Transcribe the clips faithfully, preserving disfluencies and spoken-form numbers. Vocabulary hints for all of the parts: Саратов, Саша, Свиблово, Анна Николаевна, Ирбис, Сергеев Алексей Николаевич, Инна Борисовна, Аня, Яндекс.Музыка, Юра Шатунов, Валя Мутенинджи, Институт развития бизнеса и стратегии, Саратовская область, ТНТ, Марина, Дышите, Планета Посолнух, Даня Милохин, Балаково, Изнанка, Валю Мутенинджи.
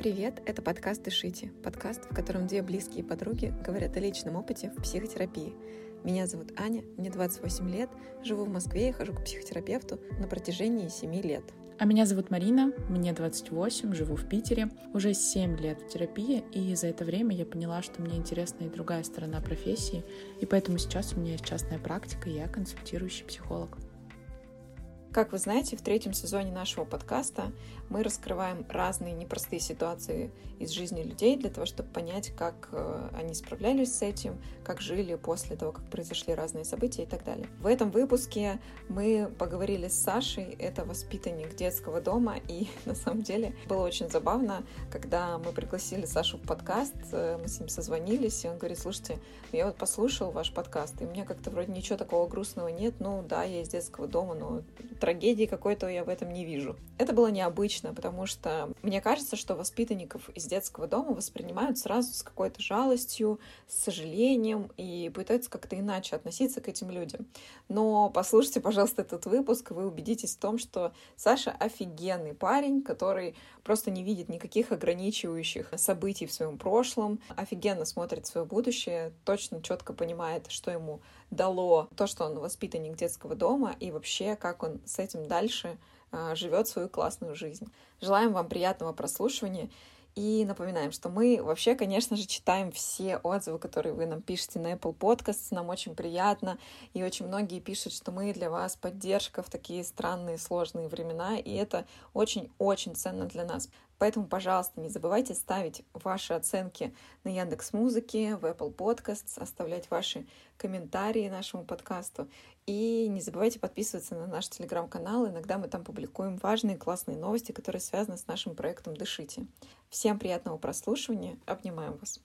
Привет, это подкаст «Дышите», подкаст, в котором две близкие подруги говорят о личном опыте в психотерапии. Меня зовут Аня, мне двадцать восемь лет, живу в Москве и хожу к психотерапевту на протяжении семи лет. А меня зовут Марина, мне двадцать восемь, живу в Питере, уже семь лет в терапии, и за это время я поняла, что мне интересна и другая сторона профессии, и поэтому сейчас у меня есть частная практика, и я консультирующий психолог. Как вы знаете, в третьем сезоне нашего подкаста мы раскрываем разные непростые ситуации из жизни людей для того, чтобы понять, как они справлялись с этим, как жили после того, как произошли разные события и так далее. В этом выпуске мы поговорили с Сашей, это воспитанник детского дома, и на самом деле было очень забавно, когда мы пригласили Сашу в подкаст, мы с ним созвонились, и он говорит: слушайте, я вот послушал ваш подкаст, и мне как-то вроде ничего такого грустного нет, ну да, я из детского дома, но... трагедии какой-то я в этом не вижу. Это было необычно, потому что мне кажется, что воспитанников из детского дома воспринимают сразу с какой-то жалостью, с сожалением и пытаются как-то иначе относиться к этим людям. Но послушайте, пожалуйста, этот выпуск, и вы убедитесь в том, что Саша офигенный парень, который просто не видит никаких ограничивающих событий в своем прошлом, офигенно смотрит свое будущее, точно четко понимает, что ему дало то, что он воспитанник детского дома, и вообще, как он с этим дальше а, живет свою классную жизнь. Желаем вам приятного прослушивания и напоминаем, что мы вообще, конечно же, читаем все отзывы, которые вы нам пишете на Apple Podcasts. Нам очень приятно, и очень многие пишут, что мы для вас поддержка в такие странные, сложные времена, и это очень-очень ценно для нас. Поэтому, пожалуйста, не забывайте ставить ваши оценки на Яндекс.Музыке, в Apple Podcasts, оставлять ваши комментарии нашему подкасту. И не забывайте подписываться на наш телеграм-канал. Иногда мы там публикуем важные классные новости, которые связаны с нашим проектом «Дышите». Всем приятного прослушивания. Обнимаем вас.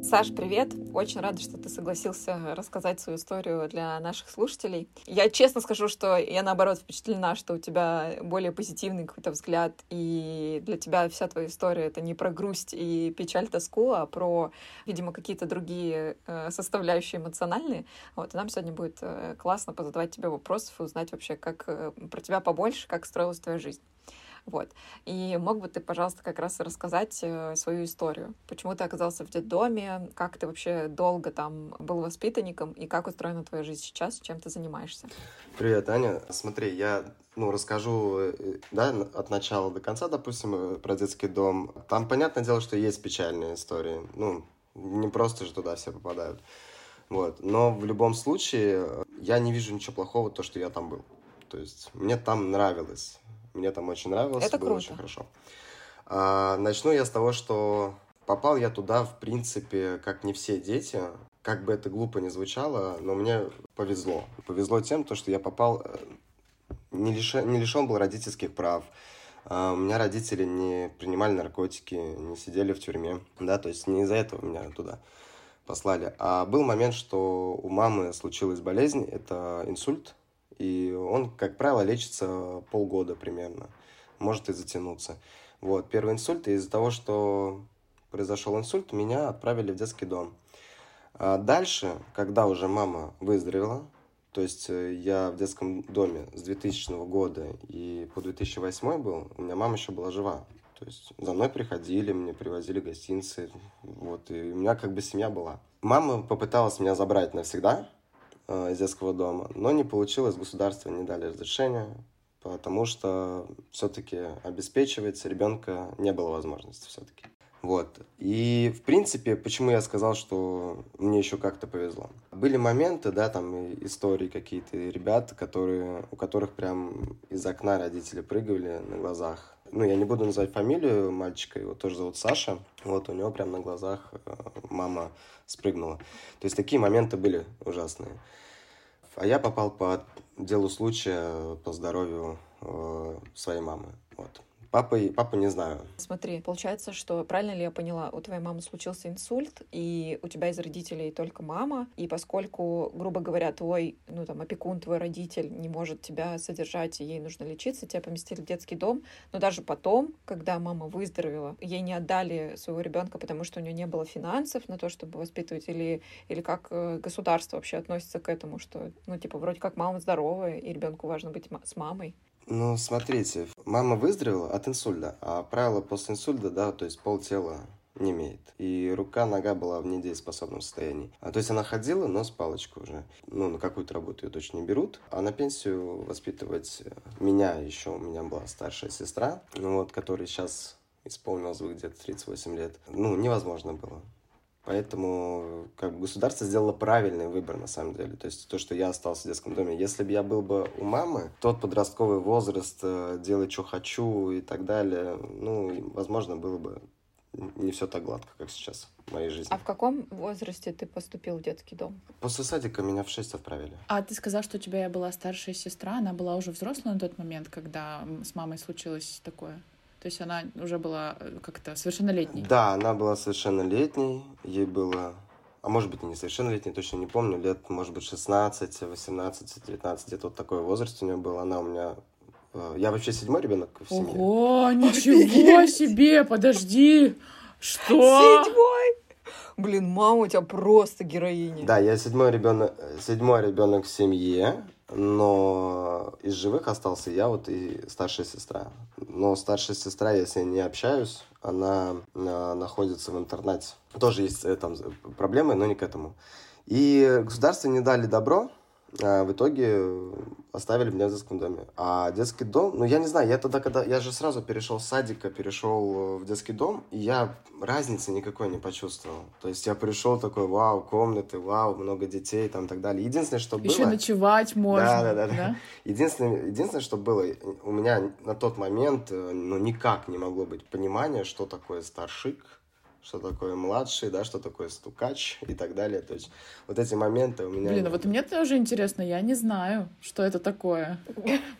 Саш, привет! Очень рада, что ты согласился рассказать свою историю для наших слушателей. Я честно скажу, что я, наоборот, впечатлена, что у тебя более позитивный какой-то взгляд, и для тебя вся твоя история — это не про грусть и печаль, тоску, а про, видимо, какие-то другие составляющие эмоциональные. Вот, и нам сегодня будет классно позадавать тебе вопросов и узнать вообще, как про тебя побольше, как строилась твоя жизнь. Вот. И мог бы ты, пожалуйста, как раз рассказать свою историю. Почему ты оказался в детдоме, как ты вообще долго там был воспитанником, и как устроена твоя жизнь сейчас, чем ты занимаешься? Привет, Аня. Смотри, я ну, расскажу да, от начала до конца, допустим, про детский дом. Там, понятное дело, что есть печальные истории. Ну, не просто же туда все попадают. Вот. Но в любом случае я не вижу ничего плохого, то, что я там был. То есть мне там нравилось. Мне там очень нравилось, это было круто. Очень хорошо. А, начну я с того, что попал я туда, в принципе, как не все дети. Как бы это глупо ни звучало, но мне повезло. Повезло тем, что я попал... Не лишен, не лишен был родительских прав. А, у меня родители не принимали наркотики, не сидели в тюрьме. Да, то есть не из-за этого меня туда послали. А был момент, что у мамы случилась болезнь, это инсульт. И он, как правило, лечится полгода примерно. Может и затянуться. Вот, первый инсульт. И из-за того, что произошел инсульт, меня отправили в детский дом. А дальше, когда уже мама выздоровела, то есть я в детском доме с двухтысячного года и по две тысячи восьмой был, у меня мама еще была жива. То есть за мной приходили, мне привозили гостинцы. Вот, и у меня как бы семья была. Мама попыталась меня забрать навсегда из детского дома, но не получилось, государство не дали разрешения, потому что все-таки обеспечивать ребенка не было возможности все-таки. Вот. И, в принципе, почему я сказал, что мне еще как-то повезло. Были моменты, да, там истории какие-то, ребят, которые, у которых прям из окна родители прыгали на глазах. Ну, я не буду называть фамилию мальчика, его тоже зовут Саша. Вот, у него прям на глазах мама спрыгнула. То есть такие моменты были ужасные. А я попал по делу случая, по здоровью своей мамы. Вот. Папа, папа не знаю. Смотри, получается, что, правильно ли я поняла, у твоей мамы случился инсульт, и у тебя из родителей только мама, и поскольку, грубо говоря, твой, ну, там, опекун, твой родитель не может тебя содержать, и ей нужно лечиться, тебя поместили в детский дом, но даже потом, когда мама выздоровела, ей не отдали своего ребенка, потому что у нее не было финансов на то, чтобы воспитывать, или, или как государство вообще относится к этому, что, ну, типа, вроде как мама здоровая, и ребенку важно быть с мамой. Ну, смотрите, мама выздоровела от инсульта, а правило после инсульта, да, то есть пол тела не имеет. И рука, нога была в недееспособном состоянии. А, то есть она ходила, но с палочкой уже. Ну, на какую-то работу ее точно не берут. А на пенсию воспитывать меня еще, у меня была старшая сестра, ну вот, которой сейчас исполнилось где-то тридцать восемь лет. Ну, невозможно было. Поэтому как бы государство сделало правильный выбор, на самом деле. То есть то, что я остался в детском доме. Если бы я был бы у мамы, тот подростковый возраст, делай, что хочу и так далее, ну, возможно, было бы не все так гладко, как сейчас в моей жизни. А в каком возрасте ты поступил в детский дом? После садика меня в шесть отправили. А ты сказал, что у тебя была старшая сестра, она была уже взрослая на тот момент, когда с мамой случилось такое? То есть она уже была как-то совершеннолетней? Да, она была совершеннолетней, ей было, а может быть и несовершеннолетней, точно не помню, лет, может быть, шестнадцать, восемнадцать, девятнадцать, где-то вот такой возраст у нее был, она у меня... Я вообще седьмой ребенок в семье. Ого, ничего себе, подожди, что? Седьмой! Блин, мама у тебя просто героиня. Да, я седьмой ребенок, седьмой ребенок в семье, но из живых остался я вот и старшая сестра. Но старшая сестра, я с ней не общаюсь, она находится в интернате. Тоже есть там проблемы, но не к этому. И государство не дали добро, а в итоге оставили меня в детском доме. А детский дом, ну я не знаю, я тогда, когда я же сразу перешел с садика, перешел в детский дом, и я разницы никакой не почувствовал. То есть я пришел такой, вау, комнаты, вау, много детей, там и так далее. Единственное, что было... Еще ночевать можно. Да, да, да, да. да? Единственное, единственное, что было, у меня на тот момент, ну никак не могло быть понимания, что такое старшик, что такое младший, да, что такое стукач и так далее. То есть вот эти моменты у меня... Блин, а вот мне тоже интересно, я не знаю, что это такое.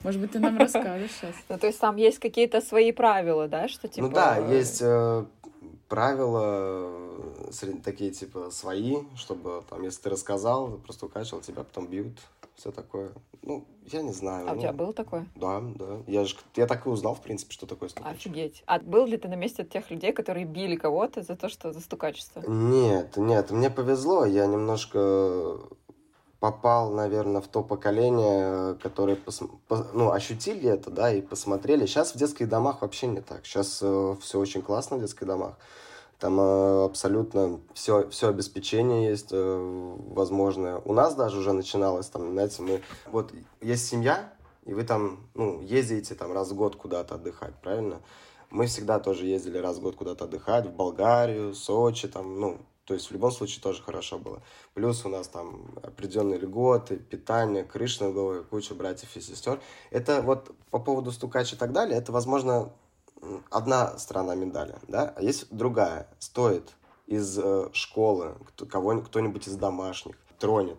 Может быть, ты нам расскажешь сейчас. Ну, то есть там есть какие-то свои правила, да, что типа... Ну да, есть правила такие, типа, свои, чтобы там, если ты рассказал, просто укачивал, тебя потом бьют, все такое. Ну, я не знаю. А ну, у тебя было такое? Да, да. Я же я так и узнал, в принципе, что такое стукачество. Офигеть. А был ли ты на месте тех людей, которые били кого-то за то, что за стукачество? Нет, нет, мне повезло, я немножко попал, наверное, в то поколение, которое пос... ну, ощутили это, да, и посмотрели. Сейчас в детских домах вообще не так. Сейчас э, все очень классно в детских домах. Там э, абсолютно все, все обеспечение есть э, возможное. У нас даже уже начиналось, там, знаете, мы... Вот есть семья, и вы там, ну, ездите там раз в год куда-то отдыхать, правильно? Мы всегда тоже ездили раз в год куда-то отдыхать, в Болгарию, Сочи, там, ну... То есть в любом случае тоже хорошо было. Плюс у нас там определенные льготы, питание, крыша над головой, куча братьев и сестер. Это вот по поводу стукача и так далее, это, возможно, одна сторона медали, да? А есть другая. Стоит из э, школы, кто, кого, кто-нибудь из домашних тронет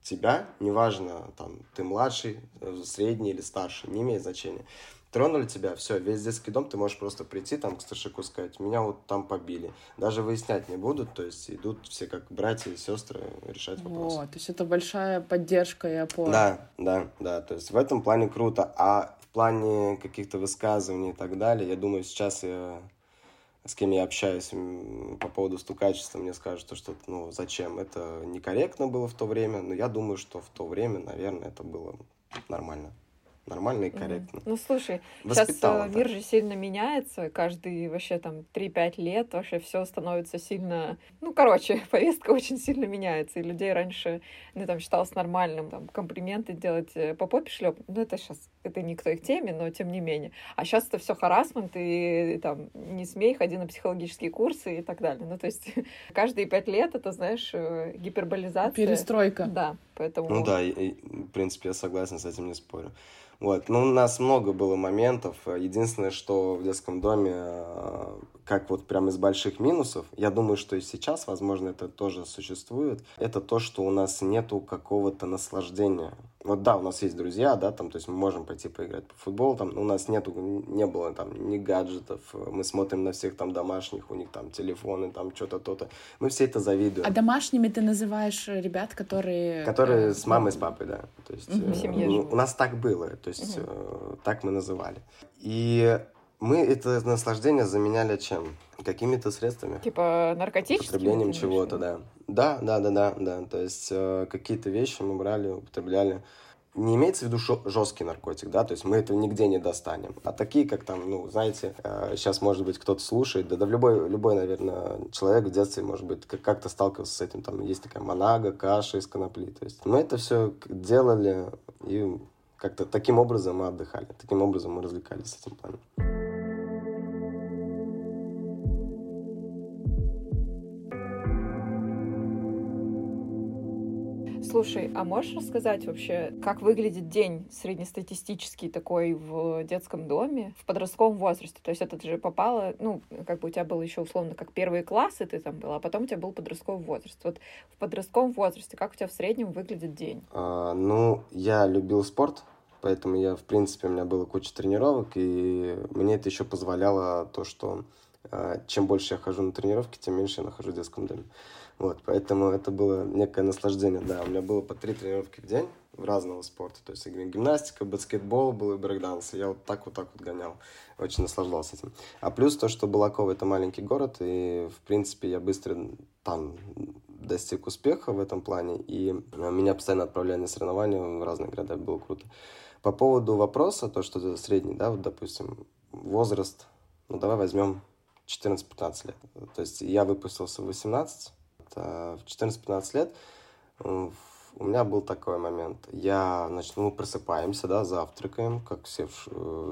тебя, неважно, там, ты младший, средний или старший, не имеет значения. Тронули тебя, все, весь детский дом, ты можешь просто прийти там к старшику сказать, меня вот там побили. Даже выяснять не будут, то есть идут все как братья и сестры решать вопрос. О, то есть это большая поддержка и опора. Да, да, да, то есть в этом плане круто. А в плане каких-то высказываний и так далее, я думаю, сейчас я... с кем я общаюсь по поводу стукачества, мне скажут, что ну зачем, это некорректно было в то время, но я думаю, что в то время, наверное, это было нормально. Нормально и корректно. Ну, слушай, воспитала, сейчас да. Мир же сильно меняется, каждые вообще там три-пять лет вообще все становится сильно... Ну, короче, повестка очень сильно меняется, и людей раньше, ну, там, считалось нормальным, там, комплименты делать по попе шлёпать, ну, это сейчас, это не к той теме, но тем не менее. А сейчас это все харассмент, и, там, не смей, ходи на психологические курсы и так далее. Ну, то есть, каждые пять лет это, знаешь, гиперболизация. Перестройка. Да, поэтому... Ну, да, и, и, в принципе, я согласен, с этим не спорю. Вот, ну, у нас много было моментов. Единственное, что в детском доме, как вот прям из больших минусов, я думаю, что и сейчас, возможно, это тоже существует, это то, что у нас нету какого-то наслаждения. вот да, у нас есть друзья, да, там, то есть мы можем пойти поиграть по футболу, там, у нас нету, не было там ни гаджетов, мы смотрим на всех там домашних, у них там телефоны, там, что-то, то-то, мы все это завидуем. А домашними ты называешь ребят, которые... Которые э... с мамой, с папой, да, то есть угу, в семье живут. У нас так было, то есть угу. э, так мы называли. И мы это наслаждение заменяли чем? Какими-то средствами. Типа наркотическими? Употреблением чего-то, да. Да, да, да, да, да. То есть э, какие-то вещи мы брали, употребляли. Не имеется в виду жесткий наркотик, да, то есть мы это нигде не достанем. А такие, как там, ну, знаете, э, сейчас, может быть, кто-то слушает, да, да, любой, любой, наверное, человек в детстве, может быть, как-то сталкивался с этим. Там есть такая манага, каша из конопли. То есть мы это все делали и как-то таким образом мы отдыхали, таким образом мы развлекались с этим планом. Слушай, а можешь рассказать вообще, как выглядит день среднестатистический такой в детском доме, в подростковом возрасте? То есть это ты же попала, ну, как бы у тебя было еще условно как первые классы ты там была, а потом у тебя был подростковый возраст. Вот в подростковом возрасте как у тебя в среднем выглядит день? А, ну, я любил спорт, поэтому я, в принципе, у меня было куча тренировок, и мне это еще позволяло то, что чем больше я хожу на тренировки, тем меньше я нахожу в детском доме. Вот, поэтому это было некое наслаждение, да. У меня было по три тренировки в день разного спорта. То есть гимнастика, баскетбол был и брейкданс. Я вот так вот так вот гонял. Очень наслаждался этим. А плюс то, что Балаково — это маленький город, и, в принципе, я быстро там достиг успеха в этом плане. И меня постоянно отправляли на соревнования в разные города. Было круто. По поводу вопроса, то, что это средний, да, вот, допустим, возраст, ну, давай возьмем четырнадцать-пятнадцать лет. То есть я выпустился в восемнадцать. В четырнадцать-пятнадцать лет у меня был такой момент. Я, значит, мы просыпаемся, да, завтракаем, как все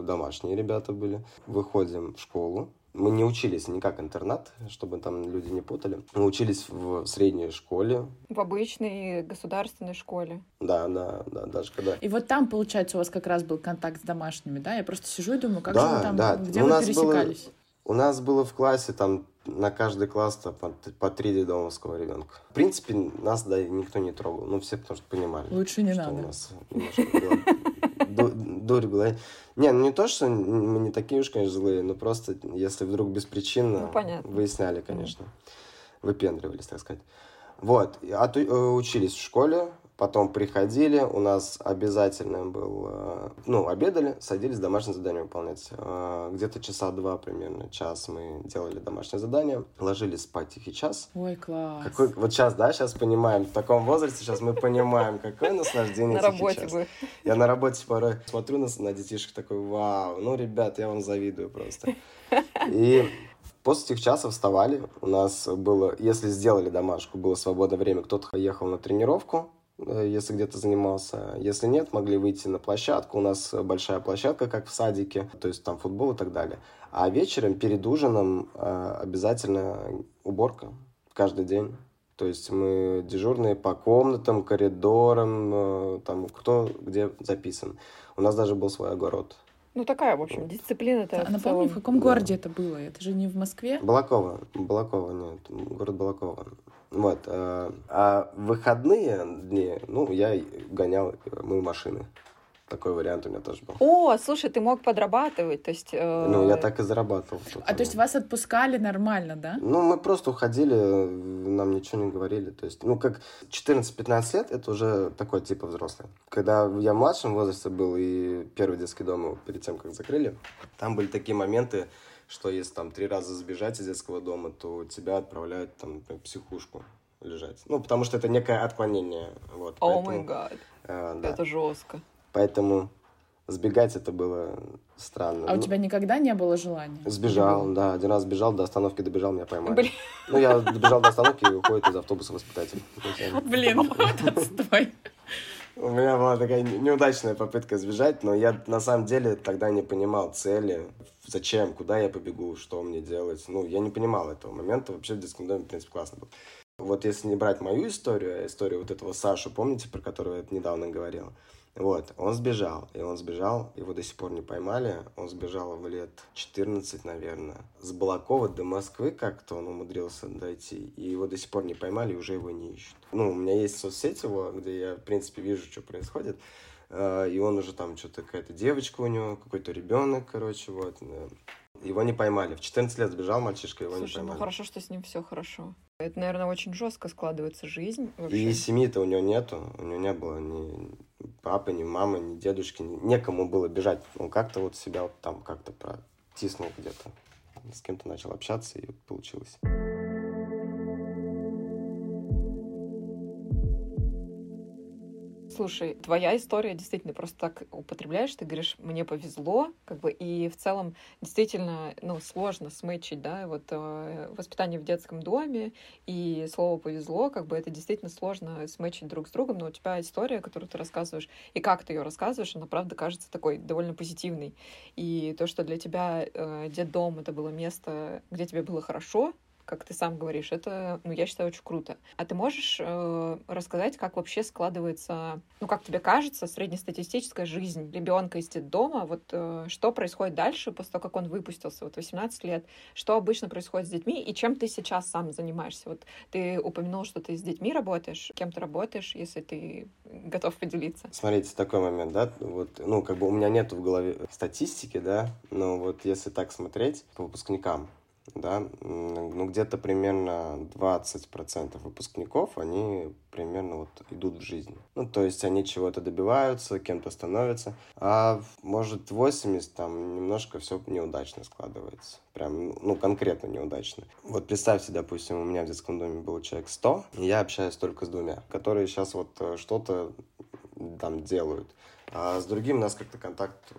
домашние ребята были. Выходим в школу. Мы не учились никак интернат, чтобы там люди не путали. Мы учились в средней школе. В обычной государственной школе. Да, да, да, даже когда... И вот там, получается, у вас как раз был контакт с домашними, да? Я просто сижу и думаю, как да, же вы там, да. Где у вы нас пересекались? Было... У нас было в классе там на каждый класс то, по, по три детдомовского ребенка. В принципе, нас да никто не трогал. Ну, все потому что понимали. Лучше не что надо. У нас немножко было... Дурь была. Не, ну не то, что мы не такие уж, конечно, злые, но просто если вдруг без причины, ну, выясняли, конечно. Выпендривались, так сказать. Вот. От, учились в школе, потом приходили, у нас обязательно был... Ну, обедали, садились домашнее задание выполнять. Где-то часа два примерно, час мы делали домашнее задание, ложились спать тихий час. Ой, класс. Какой, вот сейчас, да, сейчас понимаем, в таком возрасте сейчас мы понимаем, какое наслаждение тихий час. Я на работе порой смотрю на детишек такой, вау, ну, ребят, я вам завидую просто. И... После тех часов вставали, у нас было, если сделали домашку, было свободное время, кто-то ехал на тренировку, если где-то занимался, если нет, могли выйти на площадку, у нас большая площадка, как в садике, то есть там футбол и так далее. А вечером перед ужином обязательно уборка каждый день. То есть мы дежурные по комнатам, коридорам, там кто где записан. У нас даже был свой огород. Ну, такая, в общем, дисциплина-то. А напомни, в каком городе это было? Это же не в Москве? Балаково. Балаково, нет. Город Балаково. Вот. А выходные дни, ну, я гонял мою машину. Такой вариант у меня тоже был. О, слушай, ты мог подрабатывать, то есть... Э... Ну, я так и зарабатывал. А момент. То есть вас отпускали нормально, да? Ну, мы просто уходили, нам ничего не говорили. То есть, ну, как четырнадцать-пятнадцать лет, это уже такой типа взрослый. Когда я в младшем возрасте был, и первый детский дом, перед тем, как закрыли, там были такие моменты, что если там три раза сбежать из детского дома, то тебя отправляют там в психушку лежать. Ну, потому что это некое отклонение. О май гад, это жестко. Поэтому сбегать это было странно. А ну, у тебя никогда не было желания? Сбежал, было? Да. Один раз сбежал, до остановки добежал, меня поймали. Блин. Ну, я добежал до остановки и уходит из автобуса воспитатель. Блин, вот отстой. У меня была такая неудачная попытка сбежать, но я на самом деле тогда не понимал цели, зачем, куда я побегу, что мне делать. Ну, я не понимал этого момента. Вообще в детском доме, в принципе, классно было. Вот если не брать мою историю, историю вот этого Сашу, помните, про которого я недавно говорил? Вот, он сбежал, и он сбежал, его до сих пор не поймали, он сбежал в лет четырнадцать, наверное, с Балакова до Москвы как-то он умудрился дойти, и его до сих пор не поймали, и уже его не ищут. Ну, у меня есть соцсеть его, где я, в принципе, вижу, что происходит, и он уже там что-то, какая-то девочка у него, какой-то ребенок, короче, вот, его не поймали, в четырнадцать лет сбежал мальчишка, его Слушай, не поймали. Ну хорошо, что с ним все хорошо. Это, наверное, очень жестко складывается жизнь вообще. И семьи-то у него нету, у него не было ни папы, ни мамы, ни дедушки, ни... некому было бежать. Он как-то вот себя вот там как-то протиснул где-то, с кем-то начал общаться, и получилось. Слушай, твоя история действительно просто так употребляешь, ты говоришь, мне повезло, как бы, и в целом действительно, ну, сложно смычить, да, вот э, воспитание в детском доме и слово повезло, как бы, это действительно сложно смычить друг с другом, но у тебя история, которую ты рассказываешь, и как ты ее рассказываешь, она, правда, кажется такой довольно позитивной, и то, что для тебя э, детдом это было место, где тебе было хорошо, как ты сам говоришь, это, ну, я считаю, очень круто. А ты можешь э, рассказать, как вообще складывается, ну, как тебе кажется, среднестатистическая жизнь ребенка из детдома? Вот э, что происходит дальше после того, как он выпустился, вот восемнадцать лет? Что обычно происходит с детьми и чем ты сейчас сам занимаешься? Вот ты упомянул, что ты с детьми работаешь, кем ты работаешь, если ты готов поделиться? Смотрите, такой момент, да, вот, ну, как бы у меня нету в голове статистики, да, но вот если так смотреть по выпускникам, да, ну где-то примерно двадцать процентов выпускников, они примерно вот идут в жизнь. Ну, то есть они чего-то добиваются, кем-то становятся, а может восемьдесят, там немножко все неудачно складывается. Прям, ну, конкретно неудачно. Вот представьте, допустим, у меня в детском доме был человек сто, и я общаюсь только с двумя, которые сейчас вот что-то там делают. А с другим у нас как-то контакт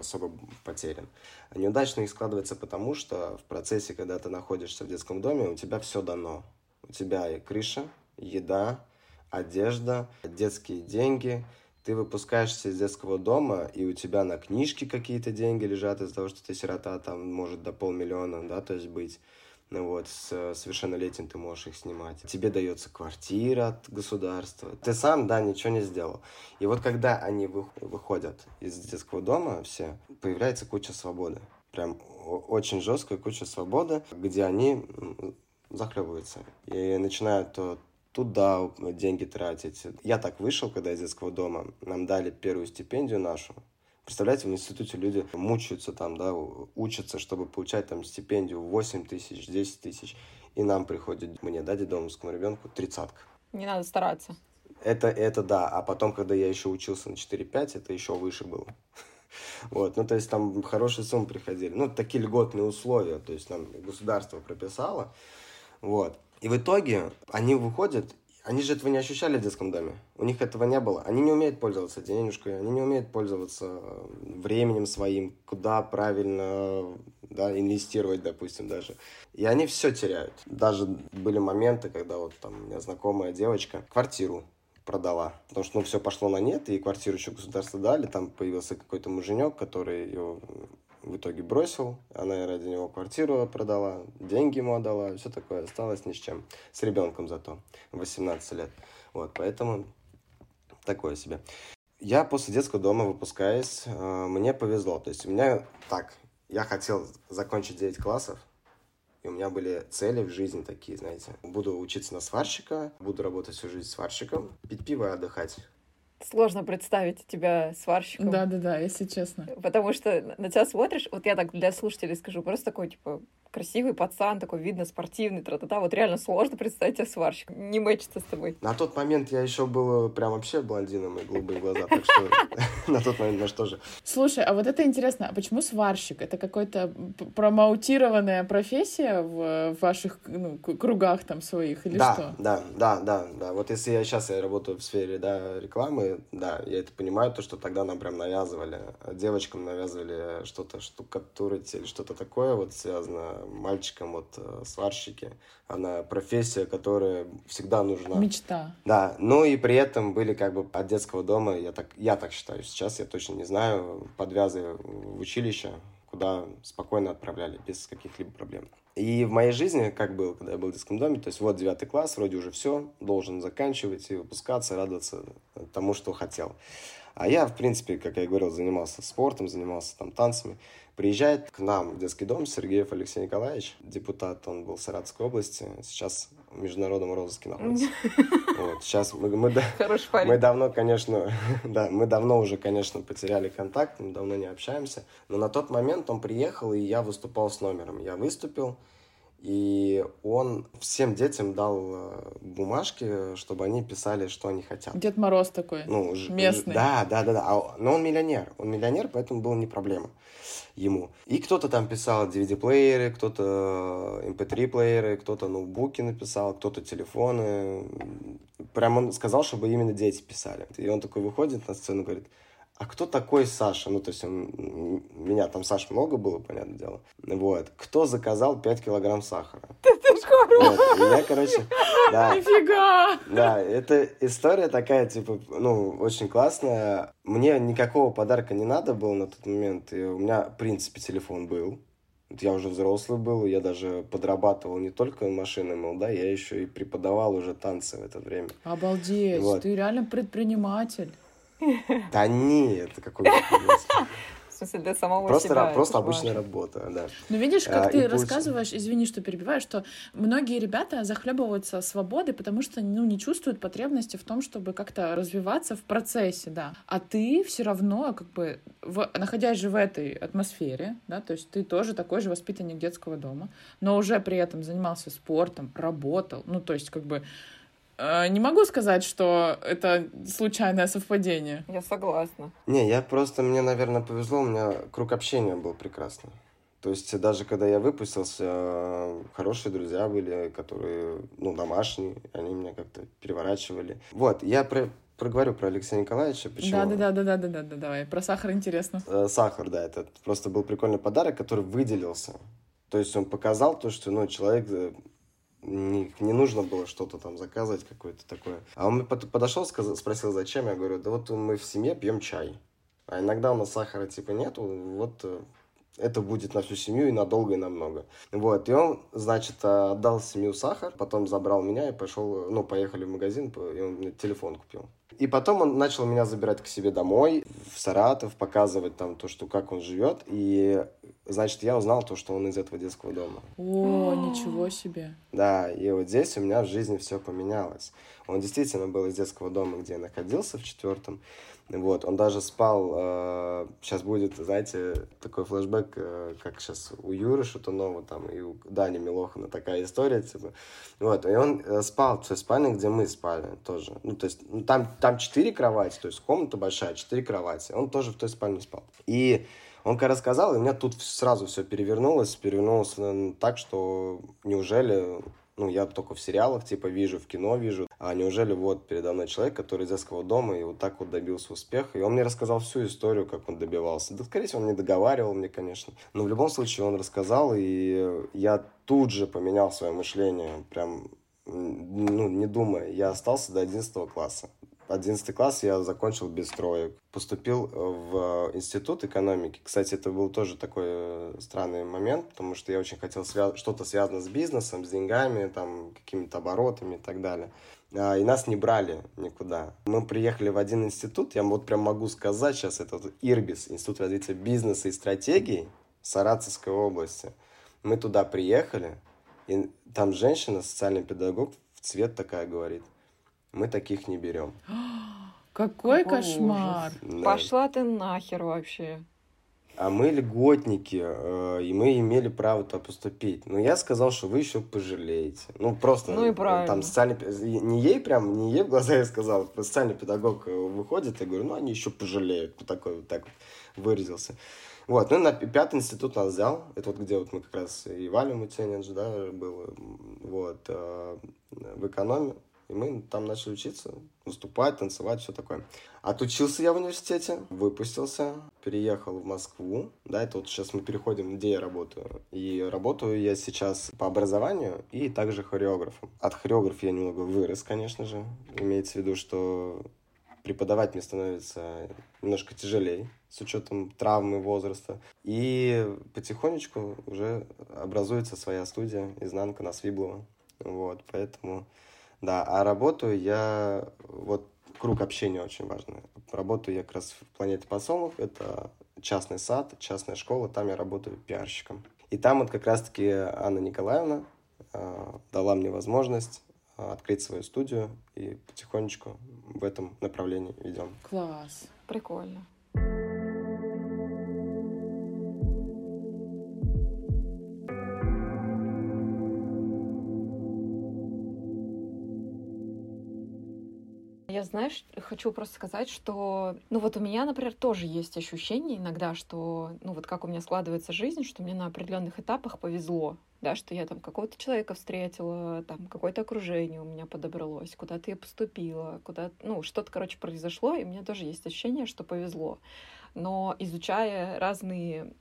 особо потерян. Неудачно их складывается потому, что в процессе, когда ты находишься в детском доме, у тебя все дано. У тебя и крыша, еда, одежда, детские деньги. Ты выпускаешься из детского дома, и у тебя на книжке какие-то деньги лежат из-за того, что ты сирота, там может до полмиллиона, да, то есть быть. Ну вот, с совершеннолетним ты можешь их снимать. Тебе дается квартира от государства. Ты сам, да, ничего не сделал. И вот когда они выходят из детского дома все, появляется куча свободы. Прям очень жесткая куча свободы, где они захлебываются. И начинают туда деньги тратить. Я так вышел, когда из детского дома нам дали первую стипендию нашу. Представляете, в институте люди мучаются там, да, учатся, чтобы получать там стипендию восемь тысяч, десять тысяч. И нам приходит, мне, да, детдомовскому ребенку, тридцатка. Не надо стараться. Это, это да. А потом, когда я еще учился на четыре-пять, это еще выше было. Вот, ну, то есть там хорошие суммы приходили. Ну, такие льготные условия, то есть нам государство прописало. Вот. И в итоге они выходят. Они же этого не ощущали в детском доме. У них этого не было. Они не умеют пользоваться денежкой, они не умеют пользоваться временем своим, куда правильно, да, инвестировать, допустим, даже. И они все теряют. Даже были моменты, когда вот там у меня знакомая девочка квартиру продала. Потому что, ну, все пошло на нет, и квартиру еще государство дали. Там появился какой-то муженек, который ее в итоге бросил. Она ради него квартиру продала, деньги ему отдала, все такое. Осталось ни с чем. С ребенком зато, восемнадцать лет. Вот, поэтому такое себе. Я после детского дома выпускаюсь, мне повезло. То есть у меня так, я хотел закончить девять классов, и у меня были цели в жизни такие, знаете. Буду учиться на сварщика, буду работать всю жизнь сварщиком, пить пиво и отдыхать. Сложно представить тебя сварщиком. Да-да-да, если честно. Потому что на тебя смотришь, вот я так для слушателей скажу, просто такой, типа, красивый пацан, такой, видно, спортивный, тра-та-та. Вот реально сложно представить тебя сварщиком. Не мэчится с тобой. На тот момент я еще был прям вообще блондином и голубые глаза, так что на тот момент, может, тоже. Слушай, а вот это интересно, а почему сварщик? Это какая-то промоутированная профессия в ваших кругах там своих или что? Да, да, да, да. Вот если я сейчас я работаю в сфере рекламы, да, я это понимаю, то, что тогда нам прям навязывали, девочкам навязывали что-то штукатурить или что-то такое вот связано мальчиком, вот, сварщики. Она профессия, которая всегда нужна. Мечта. Да, ну и при этом были как бы от детского дома, я так, я так считаю, сейчас я точно не знаю, подвязы в училище, куда спокойно отправляли без каких-либо проблем. И в моей жизни, как было, когда я был в детском доме, то есть вот девятый класс, вроде уже все, должен заканчивать и выпускаться, радоваться тому, что хотел. А я, в принципе, как я и говорил, занимался спортом, занимался там танцами. Приезжает к нам в детский дом Сергеев Алексей Николаевич, депутат, он был в Саратовской области, сейчас в международном розыске находится. Вот, сейчас мы, мы, мы давно, конечно, да, мы давно уже, конечно, потеряли контакт, мы давно не общаемся. Но на тот момент он приехал, и я выступал с номером. Я выступил, и он всем детям дал бумажки, чтобы они писали, что они хотят. Дед Мороз такой, ну, местный. Да, да, да, да. Но он миллионер, он миллионер, поэтому было не проблема ему. И кто-то там писал ди ви ди-плееры, кто-то эм пэ три-плееры, кто-то ноутбуки написал, кто-то телефоны. Прям он сказал, чтобы именно дети писали. И он такой выходит на сцену и говорит: а кто такой Саша? Ну, то есть он, меня там Саш много было, понятное дело. Вот. Кто заказал пять килограмм сахара? Это ж хорошо! Вот. Я, короче, да. Нифига! Да, это история такая, типа, ну, очень классная. Мне никакого подарка не надо было на тот момент. И у меня, в принципе, телефон был. Я уже взрослый был, я даже подрабатывал не только машины мыл, да, я еще и преподавал уже танцы в это время. Обалдеть, вот. Ты реально предприниматель. Да нет, это какой-то... В смысле, для самого просто, себя. Просто обычная важно. Работа, да. Ну, видишь, как а, ты рассказываешь, пусть... извини, что перебиваю, что многие ребята захлебываются свободой, потому что, ну, не чувствуют потребности в том, чтобы как-то развиваться в процессе, да. А ты все равно, как бы, в... находясь же в этой атмосфере, да, то есть ты тоже такой же воспитанник детского дома, но уже при этом занимался спортом, работал, ну, то есть, как бы... Не могу сказать, что это случайное совпадение. Я согласна. Не, я просто, мне, наверное, повезло, у меня круг общения был прекрасный. То есть даже когда я выпустился, хорошие друзья были, которые, ну, домашние, они меня как-то переворачивали. Вот, я про... проговорю про Алексея Николаевича, почему... Да-да-да-да-да-да, давай, про сахар интересно. Сахар, да, это просто был прикольный подарок, который выделился. То есть он показал то, что, ну, человек... Не, не нужно было что-то там заказывать какое-то такое. А он подошел, сказал, спросил, зачем. Я говорю, да вот мы в семье пьем чай. А иногда у нас сахара типа нету. Вот это будет на всю семью и надолго, и намного. Вот. И он, значит, отдал семью сахар, потом забрал меня и пошел, ну, поехали в магазин, и он мне телефон купил. И потом он начал меня забирать к себе домой, в Саратов, показывать там то, что, как он живет. И, значит, я узнал то, что он из этого детского дома. О, ничего себе! Да, и вот здесь у меня в жизни все поменялось. Он действительно был из детского дома, где я находился, в четвертом. Вот, он даже спал, э, сейчас будет, знаете, такой флешбэк, э, как сейчас у Юры Шатунова, там, и у Дани Милохина такая история, типа, вот, и он э, спал в той спальне, где мы спали тоже, ну, то есть, ну, там, там четыре кровати, то есть, комната большая, четыре кровати, он тоже в той спальне спал, и он когда рассказал, и у меня тут сразу все перевернулось, перевернулось так, что неужели... Ну, я только в сериалах, типа, вижу, в кино вижу. А неужели вот передо мной человек, который из детского дома и вот так вот добился успеха? И он мне рассказал всю историю, как он добивался. Да, скорее всего, он не договаривал мне, конечно. Но в любом случае он рассказал, и я тут же поменял свое мышление. Прям, ну, не думая. Я остался до одиннадцатого класса. одиннадцатый класс я закончил без троек. Поступил в институт экономики. Кстати, это был тоже такой странный момент, потому что я очень хотел свя- что-то связано с бизнесом, с деньгами, там, какими-то оборотами и так далее. А, и нас не брали никуда. Мы приехали в один институт, я вот прям могу сказать сейчас, это вот Ирбис, Институт развития бизнеса и стратегии Саратовской области. Мы туда приехали, и там женщина, социальный педагог, в цвет такая говорит: мы таких не берем. Какой, Какой кошмар! Да. Пошла ты нахер вообще. А мы льготники, э, и мы имели право туда поступить. Но я сказал, что вы еще пожалеете. Ну, просто ну и там социальный... Не ей прям, не ей в глаза я сказал. Социальный педагог выходит, я говорю, ну, они еще пожалеют. Вот такой вот так вот выразился. Вот, ну, на пятый институт нас взял. Это вот где вот мы как раз и Валю Мутенинджи, да, было. Вот. Э, в экономе. И мы там начали учиться, выступать, танцевать, все такое. Отучился я в университете, выпустился, переехал в Москву. Да, это вот сейчас мы переходим, где я работаю. И работаю я сейчас по образованию и также хореографом. От хореографа я немного вырос, конечно же. Имеется в виду, что преподавать мне становится немножко тяжелее с учетом травмы, возраста. И потихонечку уже образуется своя студия «Изнанка» на Свиблово. Вот, поэтому, да. А работаю я, вот круг общения очень важный. Работаю я как раз в «Планете Посолнух». Это частный сад, частная школа. Там я работаю пиарщиком. И там вот как раз-таки Анна Николаевна э, дала мне возможность открыть свою студию, и потихонечку в этом направлении идем. Класс, прикольно. Я, знаешь, хочу просто сказать, что, ну вот у меня, например, тоже есть ощущение иногда, что, ну вот как у меня складывается жизнь, что мне на определенных этапах повезло, да, что я там какого-то человека встретила, там какое-то окружение у меня подобралось, куда-то я поступила, куда, ну что-то, короче, произошло, и у меня тоже есть ощущение, что повезло. Но изучая разные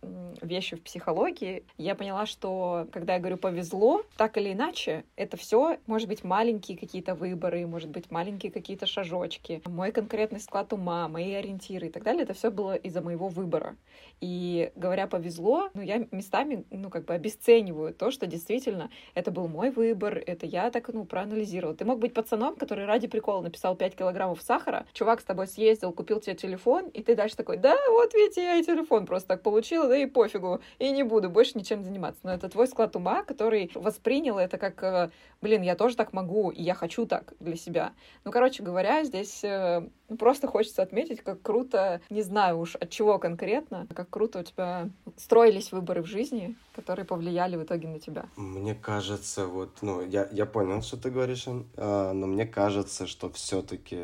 вещи в психологии, я поняла, что когда я говорю «повезло», так или иначе, это все, может быть, маленькие какие-то выборы, может быть, маленькие какие-то шажочки, мой конкретный склад ума, мои ориентиры и так далее, это все было из-за моего выбора. И говоря «повезло», ну, я местами, ну, как бы обесцениваю то, что действительно это был мой выбор, это я так, ну, проанализировала. Ты мог быть пацаном, который ради прикола написал пять килограммов сахара, чувак с тобой съездил, купил тебе телефон, и ты дальше такой: да, вот видите, я и телефон просто так получила, да и пофигу, и не буду больше ничем заниматься. Но это твой склад ума, который воспринял это как: блин, я тоже так могу, и я хочу так для себя. Ну, короче говоря, здесь просто хочется отметить, как круто, не знаю уж от чего конкретно, как круто у тебя строились выборы в жизни, которые повлияли в итоге на тебя. Мне кажется, вот, ну, я, я понял, что ты говоришь, но мне кажется, что все-таки...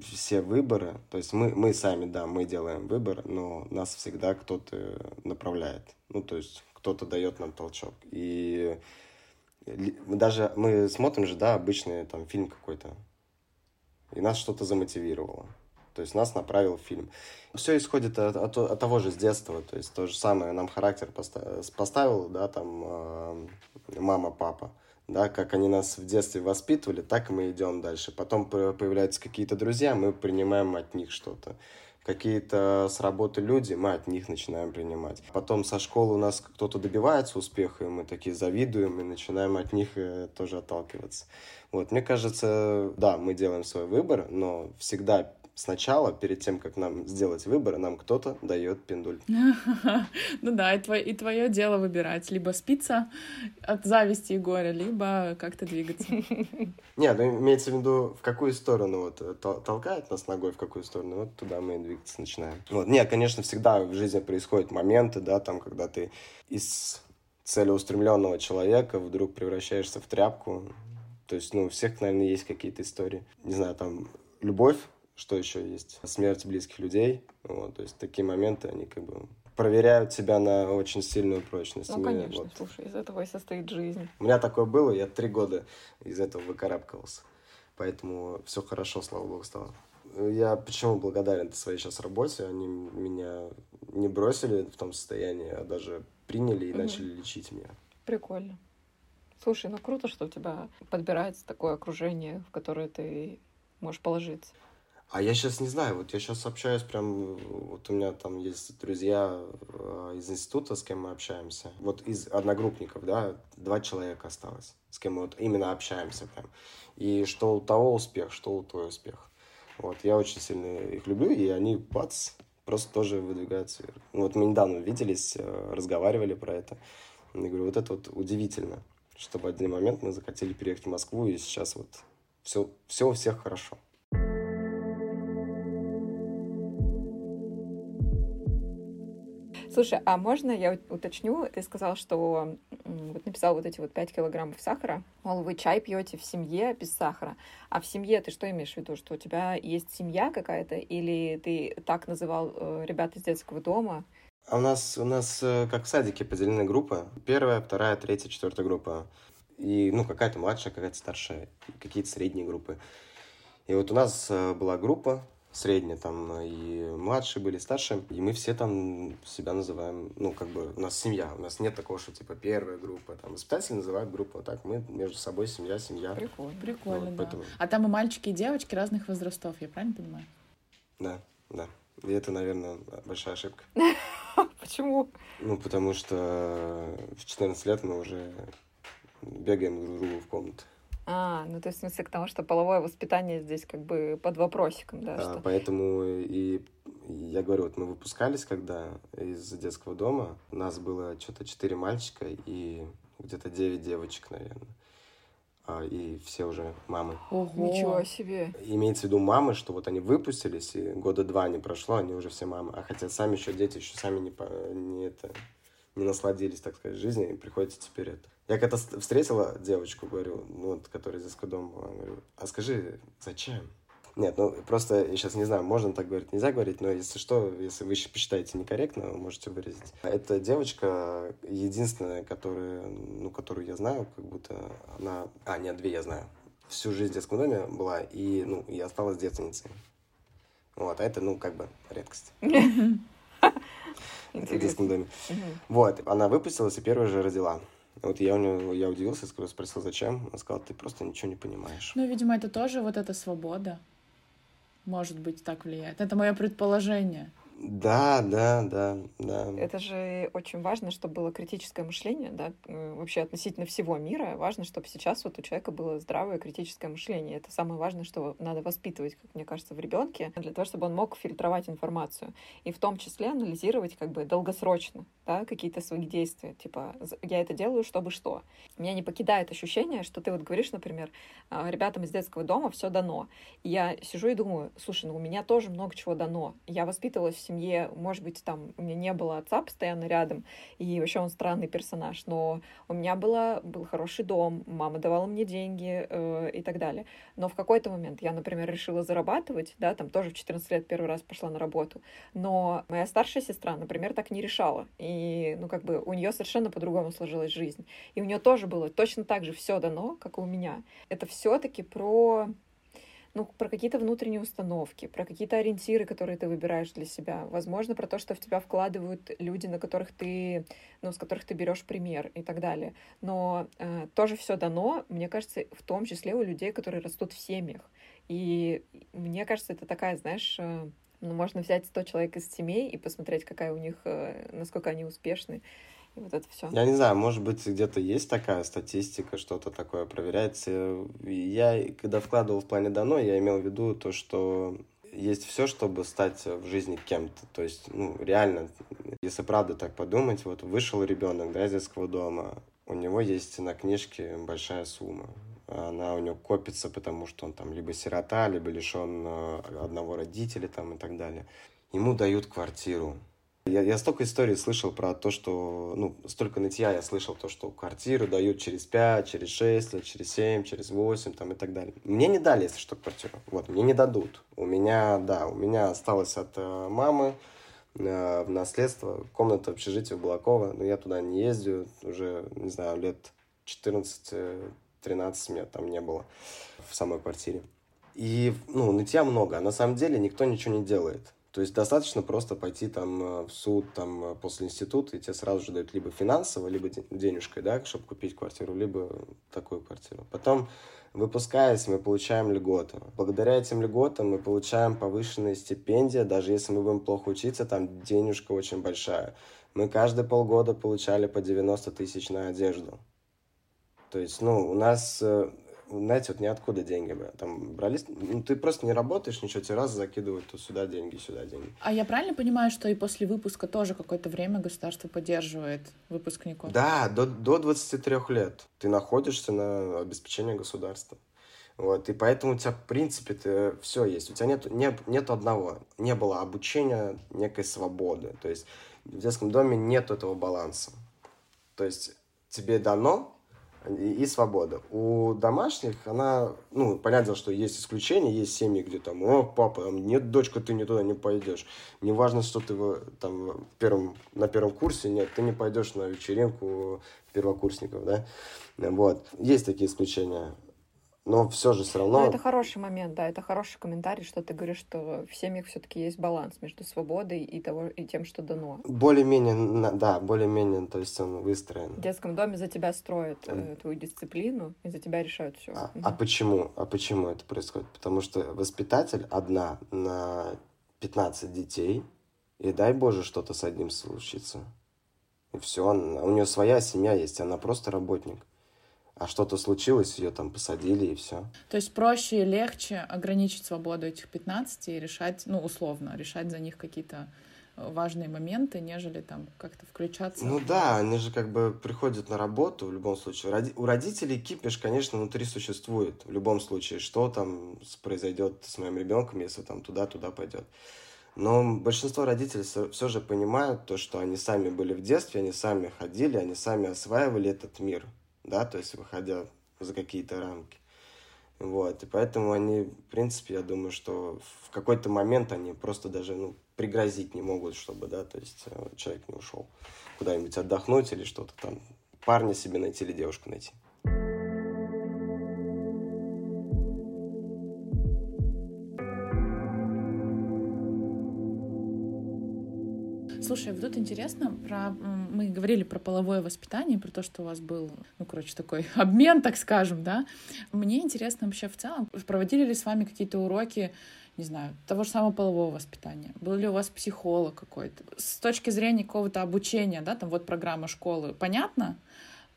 все выборы, то есть мы, мы сами, да, мы делаем выбор, но нас всегда кто-то направляет. Ну, то есть кто-то дает нам толчок. И даже мы смотрим же, да, обычный там фильм какой-то, и нас что-то замотивировало. То есть нас направил фильм. Все исходит от, от, от того же с детства, то есть то же самое, нам характер поставил, поставил да, там мама, папа. Да, как они нас в детстве воспитывали, так мы идем дальше. Потом появляются какие-то друзья, мы принимаем от них что-то. Какие-то с работы люди, мы от них начинаем принимать. Потом со школы у нас кто-то добивается успеха, и мы такие завидуем, и начинаем от них тоже отталкиваться. Вот, мне кажется, да, мы делаем свой выбор, но всегда... Сначала, перед тем, как нам сделать выбор, нам кто-то дает пиндуль. Ну да, и твое, и твое дело выбирать. Либо спиться от зависти и горя, либо как-то двигаться. Нет, ну имеется в виду, в какую сторону вот тол- толкает нас ногой, в какую сторону, вот туда мы и двигаться начинаем. Вот. Нет, конечно, всегда в жизни происходят моменты, да, там, когда ты из целеустремленного человека вдруг превращаешься в тряпку. То есть, ну, у всех, наверное, есть какие-то истории. Не знаю, там, любовь. Что еще есть? Смерть близких людей. Вот, то есть такие моменты, они как бы проверяют тебя на очень сильную прочность. Ну, меня, конечно, вот... слушай, из этого и состоит жизнь. У меня такое было, я три года из этого выкарабкался. Поэтому все хорошо, слава богу, стало. Я почему благодарен своей сейчас работе? Они меня не бросили в том состоянии, а даже приняли и угу. начали лечить меня. Прикольно. Слушай, ну круто, что у тебя подбирается такое окружение, в которое ты можешь положиться. А я сейчас не знаю, вот я сейчас общаюсь прям, вот у меня там есть друзья из института, с кем мы общаемся. Вот из одногруппников, да, два человека осталось, с кем мы вот именно общаемся прям. И что у того успех, что у твоего успех. Вот, я очень сильно их люблю, и они, бац, просто тоже выдвигаются вверх. Вот мы недавно виделись, разговаривали про это. Я говорю, вот это вот удивительно, что в один момент мы захотели переехать в Москву, и сейчас вот все, все у всех хорошо. Слушай, а можно я уточню? Ты сказал, что вот написал вот эти вот пять килограммов сахара. Мол, вы чай пьете в семье без сахара. А в семье ты что имеешь в виду? Что у тебя есть семья какая-то? Или ты так называл ребят из детского дома? А у нас, у нас как в садике поделены группы. Первая, вторая, третья, четвертая группа. И, ну, какая-то младшая, какая-то старшая. Какие-то средние группы. И вот у нас была группа. Средние там и младшие были, старшие. И мы все там себя называем, ну, как бы у нас семья. У нас нет такого, что типа первая группа. Там воспитатели называют группу. Вот так мы между собой семья, семья. Прикольно, прикольно, вот, да. Поэтому... А там и мальчики, и девочки разных возрастов, я правильно понимаю? Да, да. И это, наверное, большая ошибка. Почему? Ну, потому что в четырнадцать лет мы уже бегаем друг к другу в комнату. А, ну, то есть, в смысле, к тому, что половое воспитание здесь как бы под вопросиком, да? Да, что... поэтому и я говорю, вот мы выпускались, когда из детского дома, у нас было что-то четыре мальчика и где-то девять девочек, наверное. И все уже мамы. Ого! Ничего себе! Имеется в виду мамы, что вот они выпустились, и года два не прошло, они уже все мамы. А хотя сами еще дети, еще сами не, не, это, не насладились, так сказать, жизнью, и приходится теперь это. Я когда встретила девочку, говорю, ну вот, которая из детского дома была, говорю, а скажи, зачем? Нет, ну просто я сейчас не знаю, можно так говорить, нельзя говорить, но если что, если вы посчитаете некорректно, вы можете выразить. Эта девочка единственная, которая, ну, которую я знаю, как будто она... А, нет, две я знаю. Всю жизнь в детском доме была и, ну, и осталась девственницей. Вот, а это, ну, как бы редкость. В детском доме. Вот, она выпустилась и первая же родила. Вот я у него, я удивился, спросил, зачем. Он сказал, ты просто ничего не понимаешь. Ну, видимо, это тоже вот эта свобода, может быть, так влияет. Это мое предположение. Да, да, да, да. Это же очень важно, чтобы было критическое мышление, да, вообще относительно всего мира. Важно, чтобы сейчас вот у человека было здравое критическое мышление. Это самое важное, что надо воспитывать, как мне кажется, в ребенке, для того, чтобы он мог фильтровать информацию и в том числе анализировать как бы долгосрочно, да, какие-то свои действия. Типа, я это делаю, чтобы что. Меня не покидает ощущение, что ты вот говоришь, например, ребятам из детского дома все дано. И я сижу и думаю, слушай, ну у меня тоже много чего дано. Я воспитывалась в семье, может быть, там у меня не было отца постоянно рядом, и вообще он странный персонаж, но у меня была, был хороший дом, мама давала мне деньги э, и так далее. Но в какой-то момент я, например, решила зарабатывать, да, там тоже в четырнадцать лет первый раз пошла на работу, но моя старшая сестра, например, так не решала, и, ну, как бы у нее совершенно по-другому сложилась жизнь, и у нее тоже было точно так же все дано, как и у меня. Это все-таки про... Ну, про какие-то внутренние установки, про какие-то ориентиры, которые ты выбираешь для себя. Возможно, про то, что в тебя вкладывают люди, на которых ты, ну, с которых ты берешь пример и так далее. Но э, тоже все дано, мне кажется, в том числе у людей, которые растут в семьях. И мне кажется, это такая, знаешь... Э, ну, можно взять сто человек из семей и посмотреть, какая у них, э, насколько они успешны. И вот это все. Я не знаю, может быть, где-то есть такая статистика, что-то такое проверяется. Я, когда вкладывал в плане дано, я имел в виду то, что есть все, чтобы стать в жизни кем-то. То есть, ну, реально, если правда так подумать, вот вышел ребенок, да, из детского дома, у него есть на книжке большая сумма. Она у него копится, потому что он там либо сирота, либо лишен одного родителя там и так далее. Ему дают квартиру. Я, я столько историй слышал про то, что... Ну, столько нытья я слышал, то, что квартиру дают через пять, через шесть лет, через семь, через восемь там, и так далее. Мне не дали, если что, квартиру. Вот, мне не дадут. У меня, да, у меня осталось от мамы э, в наследство комната в общежитии в Балаково. Но я туда не ездил. Уже, не знаю, лет четырнадцать тринадцать меня там не было в самой квартире. И, ну, нытья много. А на самом деле никто ничего не делает. То есть достаточно просто пойти там в суд там, после института, и тебе сразу же дают либо финансово, либо денежкой, да, чтобы купить квартиру, либо такую квартиру. Потом, выпускаясь, мы получаем льготы. Благодаря этим льготам мы получаем повышенные стипендии, даже если мы будем плохо учиться, там денежка очень большая. Мы каждые полгода получали по девяносто тысяч на одежду. То есть, ну, у нас... Знаете, вот ниоткуда деньги там брались. Ну, ты просто не работаешь, ничего, тебе раз закидывают, то сюда деньги, сюда деньги. А я правильно понимаю, что и после выпуска тоже какое-то время государство поддерживает выпускников? Да, до, до двадцати трёх лет ты находишься на обеспечении государства. Вот, и поэтому у тебя, в принципе, ты, все есть. У тебя нет, нет, нет одного. Не было обучения некой свободы. То есть в детском доме нет этого баланса. То есть тебе дано... И свобода. У домашних она, ну, понятно, что есть исключения, есть семьи, где там, о, папа, нет, дочка, ты не туда не пойдешь. Неважно, что ты там в первом, на первом курсе, нет, ты не пойдешь на вечеринку первокурсников, да. Вот. Есть такие исключения. Но все же все равно... Но это хороший момент, да, это хороший комментарий, что ты говоришь, что в семьях все-таки есть баланс между свободой и, того, и тем, что дано. Более-менее, да, более-менее, то есть он выстроен. В детском доме за тебя строят э, твою дисциплину, и за тебя решают все. А, угу. а почему? А почему это происходит? Потому что воспитатель одна на пятнадцать детей, и дай Боже, что-то с одним случится. И все, она, у нее своя семья есть, она просто работник. А что-то случилось, ее там посадили, и все. То есть проще и легче ограничить свободу этих пятнадцати и решать, ну, условно, решать за них какие-то важные моменты, нежели там как-то включаться. Ну да, они же как бы приходят на работу в любом случае. Роди... У родителей кипиш, конечно, внутри существует в любом случае. Что там произойдет с моим ребенком, если там туда-туда пойдет. Но большинство родителей все же понимают то, что они сами были в детстве, они сами ходили, они сами осваивали этот мир, да, то есть выходя за какие-то рамки. Вот, и поэтому они, в принципе, я думаю, что в какой-то момент они просто даже, ну, пригрозить не могут, чтобы, да, то есть человек не ушел куда-нибудь отдохнуть или что-то там, парня себе найти или девушку найти. Слушай, вот тут интересно, про мы говорили про половое воспитание, про то, что у вас был, ну, короче, такой обмен, так скажем, да. Мне интересно вообще в целом, проводили ли с вами какие-то уроки, не знаю, того же самого полового воспитания? Был ли у вас психолог какой-то? С точки зрения какого-то обучения, да, там вот программа школы, понятно?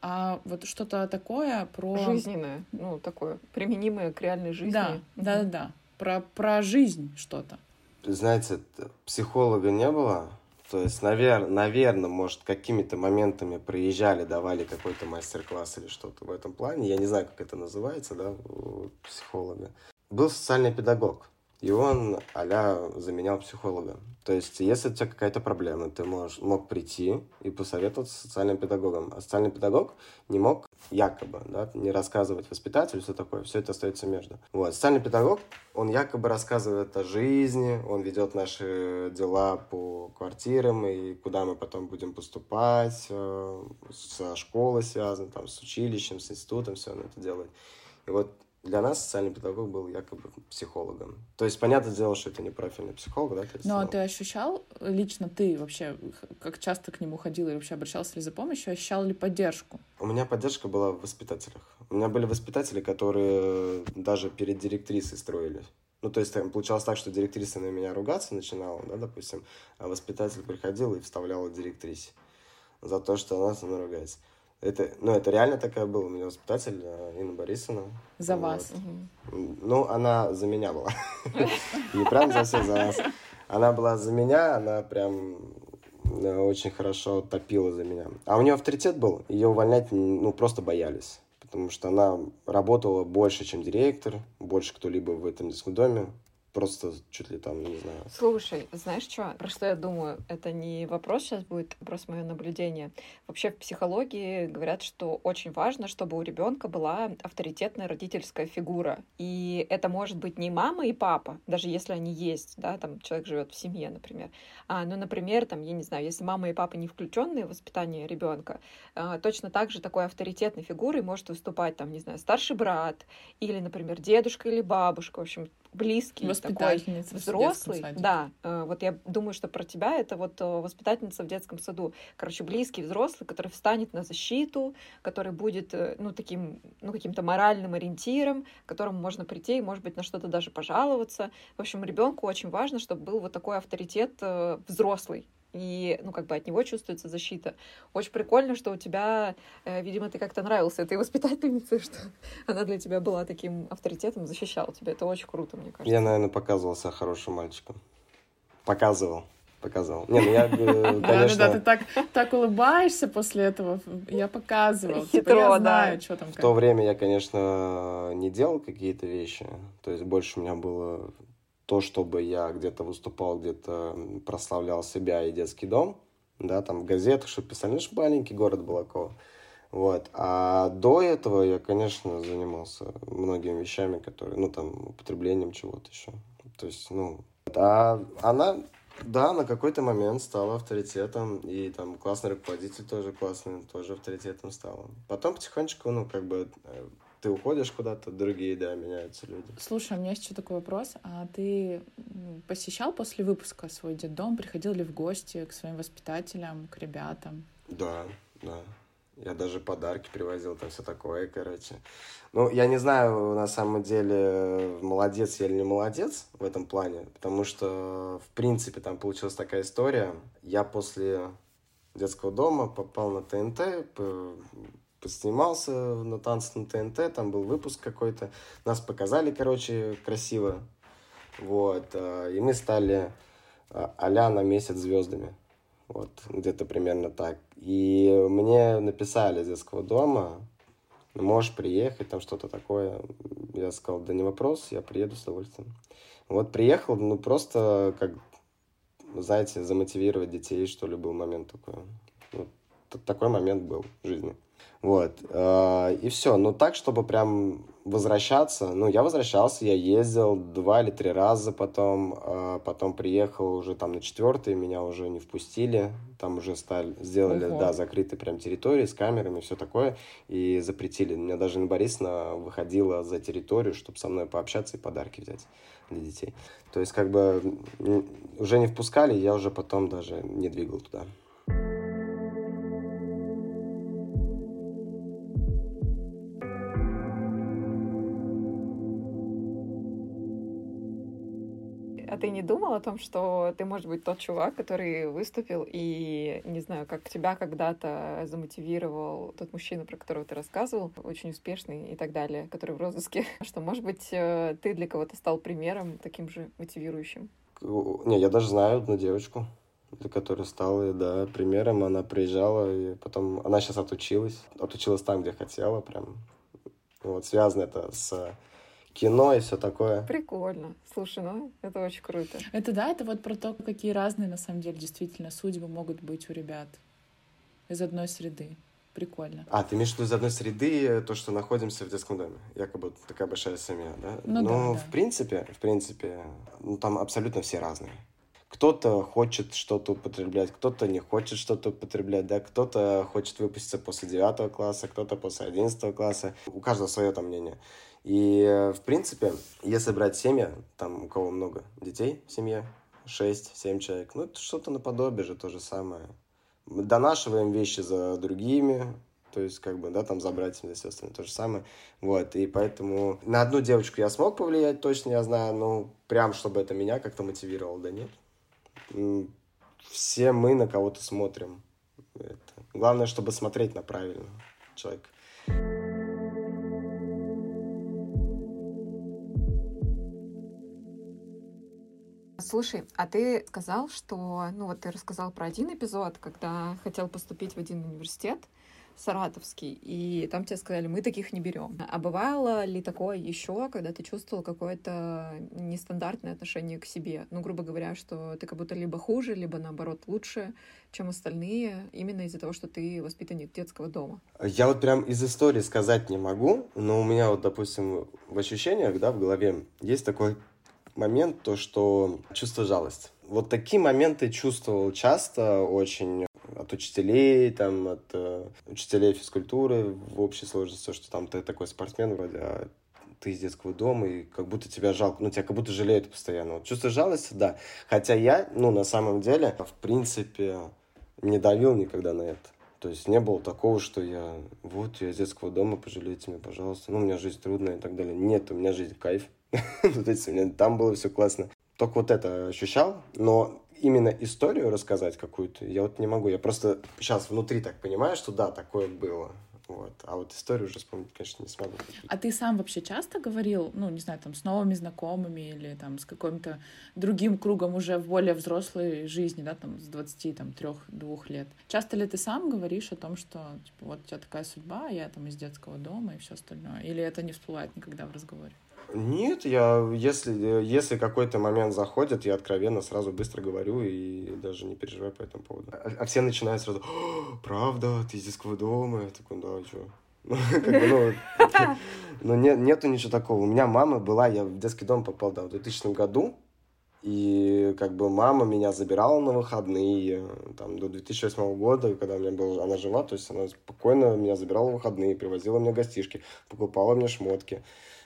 А вот что-то такое про... Жизненное, ну, такое, применимое к реальной жизни. Да, угу. да, да, про, про жизнь что-то. Знаете, психолога не было. То есть, навер... наверное, может, какими-то моментами приезжали, давали какой-то мастер-класс или что-то в этом плане. Я не знаю, как это называется, да, у психолога. Был социальный педагог, и он а-ля заменял психолога. То есть, если у тебя какая-то проблема, ты можешь, мог прийти и посоветоваться с социальным педагогом. А социальный педагог не мог якобы, да, не рассказывать воспитателю, все такое, все это остается между. Вот. Социальный педагог, он якобы рассказывает о жизни, он ведет наши дела по квартирам и куда мы потом будем поступать, со школой связано, там, с училищем, с институтом, все он это делает. И вот для нас социальный педагог был якобы психологом. То есть, понятное дело, что это не профильный психолог, да? Ну, а ты ощущал, лично ты вообще, как часто к нему ходил и вообще обращался ли за помощью, ощущал ли поддержку? У меня поддержка была в воспитателях. У меня были воспитатели, которые даже перед директрисой строились. Ну, то есть, получалось так, что директриса на меня ругаться начинала, да, допустим, а воспитатель приходил и вставлял директрисе за то, что она со мной ругается. Это, ну, это реально такая была у меня воспитатель, Инна Борисовна. За вот. Вас. Угу. Ну, она за меня была. Не прям за всех, за вас. Она была за меня, она прям очень хорошо топила за меня. А у нее авторитет был, ее увольнять, ну, просто боялись. Потому что она работала больше, чем директор, больше кто-либо в этом детском доме. Просто чуть ли там, не знаю. Слушай, знаешь что? Про что я думаю? Это не вопрос сейчас будет, просто мое наблюдение. Вообще в психологии говорят, что очень важно, чтобы у ребенка была авторитетная родительская фигура. И это может быть не мама и папа, даже если они есть, да, там человек живет в семье, например. А, ну, например, там, я не знаю, если мама и папа не включенные в воспитание ребенка, а, точно так же такой авторитетной фигурой может выступать, там, не знаю, старший брат или, например, дедушка или бабушка, в общем, близкий такой взрослый, да, вот я думаю, что про тебя это вот воспитательница в детском саду, короче, близкий взрослый, который встанет на защиту, который будет, ну, таким, ну, каким-то моральным ориентиром, к которому можно прийти и, может быть, на что-то даже пожаловаться. В общем, ребенку очень важно, чтобы был вот такой авторитет взрослый. И, ну, как бы от него чувствуется защита. Очень прикольно, что у тебя, э, видимо, ты как-то нравился этой воспитательнице, что она для тебя была таким авторитетом, защищала тебя. Это очень круто, мне кажется. Я, наверное, показывал себя хорошим мальчиком. Показывал. Показывал. Не, ну я, конечно... Да, да, ты так, так улыбаешься после этого. Я показывал. Хитро, типа, я знаю, да. Что там. В как. То время я, конечно, не делал какие-то вещи. То есть больше у меня было... То, чтобы я где-то выступал, где-то прославлял себя и детский дом, да, там в газетах, что писали, ну, маленький город Балаково. Вот. А до этого я, конечно, занимался многими вещами, которые, ну, там, употреблением чего-то еще. То есть, ну... А она, да, на какой-то момент стала авторитетом, и там классный руководитель тоже классный, тоже авторитетом стала. Потом потихонечку, ну, как бы... Ты уходишь куда-то, другие, да, меняются люди. Слушай, у меня есть еще такой вопрос. А ты посещал после выпуска свой детдом? Приходил ли в гости к своим воспитателям, к ребятам? Да, да. Я даже подарки привозил, там все такое, короче. Ну, я не знаю, на самом деле, молодец я или не молодец в этом плане, потому что, в принципе, там получилась такая история. Я после детского дома попал на ТНТ, поснимался на танцы на ТНТ, там был выпуск какой-то. Нас показали, короче, красиво. Вот. И мы стали а-ля на месяц звездами. Вот, где-то примерно так. И мне написали из детского дома, можешь приехать, там что-то такое. Я сказал, да не вопрос, я приеду с удовольствием. Вот приехал, ну просто, как, знаете, замотивировать детей, что ли, был момент такой. Вот, такой момент был в жизни. Вот, и все. Ну так, чтобы прям возвращаться. Ну, я возвращался, я ездил два или три раза потом. Потом приехал уже там на четвертый, меня уже не впустили. Там уже стали, сделали, угу. да, закрытые прям территории с камерами и все такое. И запретили. У меня даже Инна Борисовна выходила за территорию, чтобы со мной пообщаться и подарки взять для детей. То есть как бы уже не впускали, я уже потом даже не двигал туда. А ты не думал о том, что ты, может быть, тот чувак, который выступил и, не знаю, как тебя когда-то замотивировал тот мужчина, про которого ты рассказывал, очень успешный и так далее, который в розыске, что, может быть, ты для кого-то стал примером таким же мотивирующим? Не, я даже знаю одну девочку, для которой стала, да, примером. Она приезжала, и потом... Она сейчас отучилась. Отучилась там, где хотела, прям. Вот, связано это с... кино и все такое. Прикольно. Слушай, ну, это очень круто. Это да, это вот про то, какие разные, на самом деле, действительно, судьбы могут быть у ребят из одной среды. Прикольно. А, ты имеешь в виду из одной среды то, что находимся в детском доме? Якобы такая большая семья, да? Ну, ну да, в да. принципе, в принципе, ну, там абсолютно все разные. Кто-то хочет что-то употреблять, кто-то не хочет что-то употреблять, да, кто-то хочет выпуститься после девятого класса, кто-то после одиннадцатого класса. У каждого свое там мнение. И, в принципе, если брать семьи, там у кого много детей в семье, шесть-семь человек, ну, это что-то наподобие же, то же самое. Мы донашиваем вещи за другими, то есть, как бы, да, там за братьями, за сестрами, то же самое. Вот, и поэтому на одну девочку я смог повлиять, точно я знаю, но прям, чтобы это меня как-то мотивировало, да нет. Все мы на кого-то смотрим. Это. Главное, чтобы смотреть на правильного человека. Слушай, а ты сказал, что... Ну вот ты рассказал про один эпизод, когда хотел поступить в один университет саратовский, и там тебе сказали, мы таких не берем. А бывало ли такое еще, когда ты чувствовал какое-то нестандартное отношение к себе? Ну, грубо говоря, что ты как будто либо хуже, либо, наоборот, лучше, чем остальные, именно из-за того, что ты воспитанник детского дома. Я вот прям из истории сказать не могу, но у меня вот, допустим, в ощущениях, да, в голове есть такой момент, то, что чувство жалости. Вот такие моменты чувствовал часто очень от учителей, там, от э, учителей физкультуры в общей сложности, что там ты такой спортсмен вроде, а ты из детского дома, и как будто тебя жалко, ну, тебя как будто жалеют постоянно. Вот чувство жалости, да. Хотя я, ну, на самом деле, в принципе, не давил никогда на это. То есть не было такого, что я, вот, я из детского дома, пожалейте меня, пожалуйста, ну, у меня жизнь трудная и так далее. Нет, у меня жизнь кайф. Там было все классно. Только вот это ощущал, но именно историю рассказать какую-то я вот не могу. Я просто сейчас внутри так понимаю, что да, такое было. Вот. А вот историю уже вспомнить, конечно, не смогу. А ты сам вообще часто говорил, ну, не знаю, там, с новыми знакомыми или там с каким-то другим кругом уже в более взрослой жизни, да, там, с двадцати трёх-двух лет? Часто ли ты сам говоришь о том, что, типа, вот у тебя такая судьба, я там из детского дома и все остальное? Или это не всплывает никогда в разговоре? Нет, я, если, если какой-то момент заходит, я откровенно сразу быстро говорю и даже не переживаю по этому поводу. А, а все начинают сразу, правда, ты из детского дома? Я такой, да, чё? Ну, как бы, ну, нету ничего такого. У меня мама была, я в детский дом попал, да, в двухтысячном году, и, как бы, мама меня забирала на выходные, там, до две тысячи восьмого года, когда у меня была, она жила, то есть она спокойно меня забирала на выходные, привозила мне гостишки, покупала мне шмотки.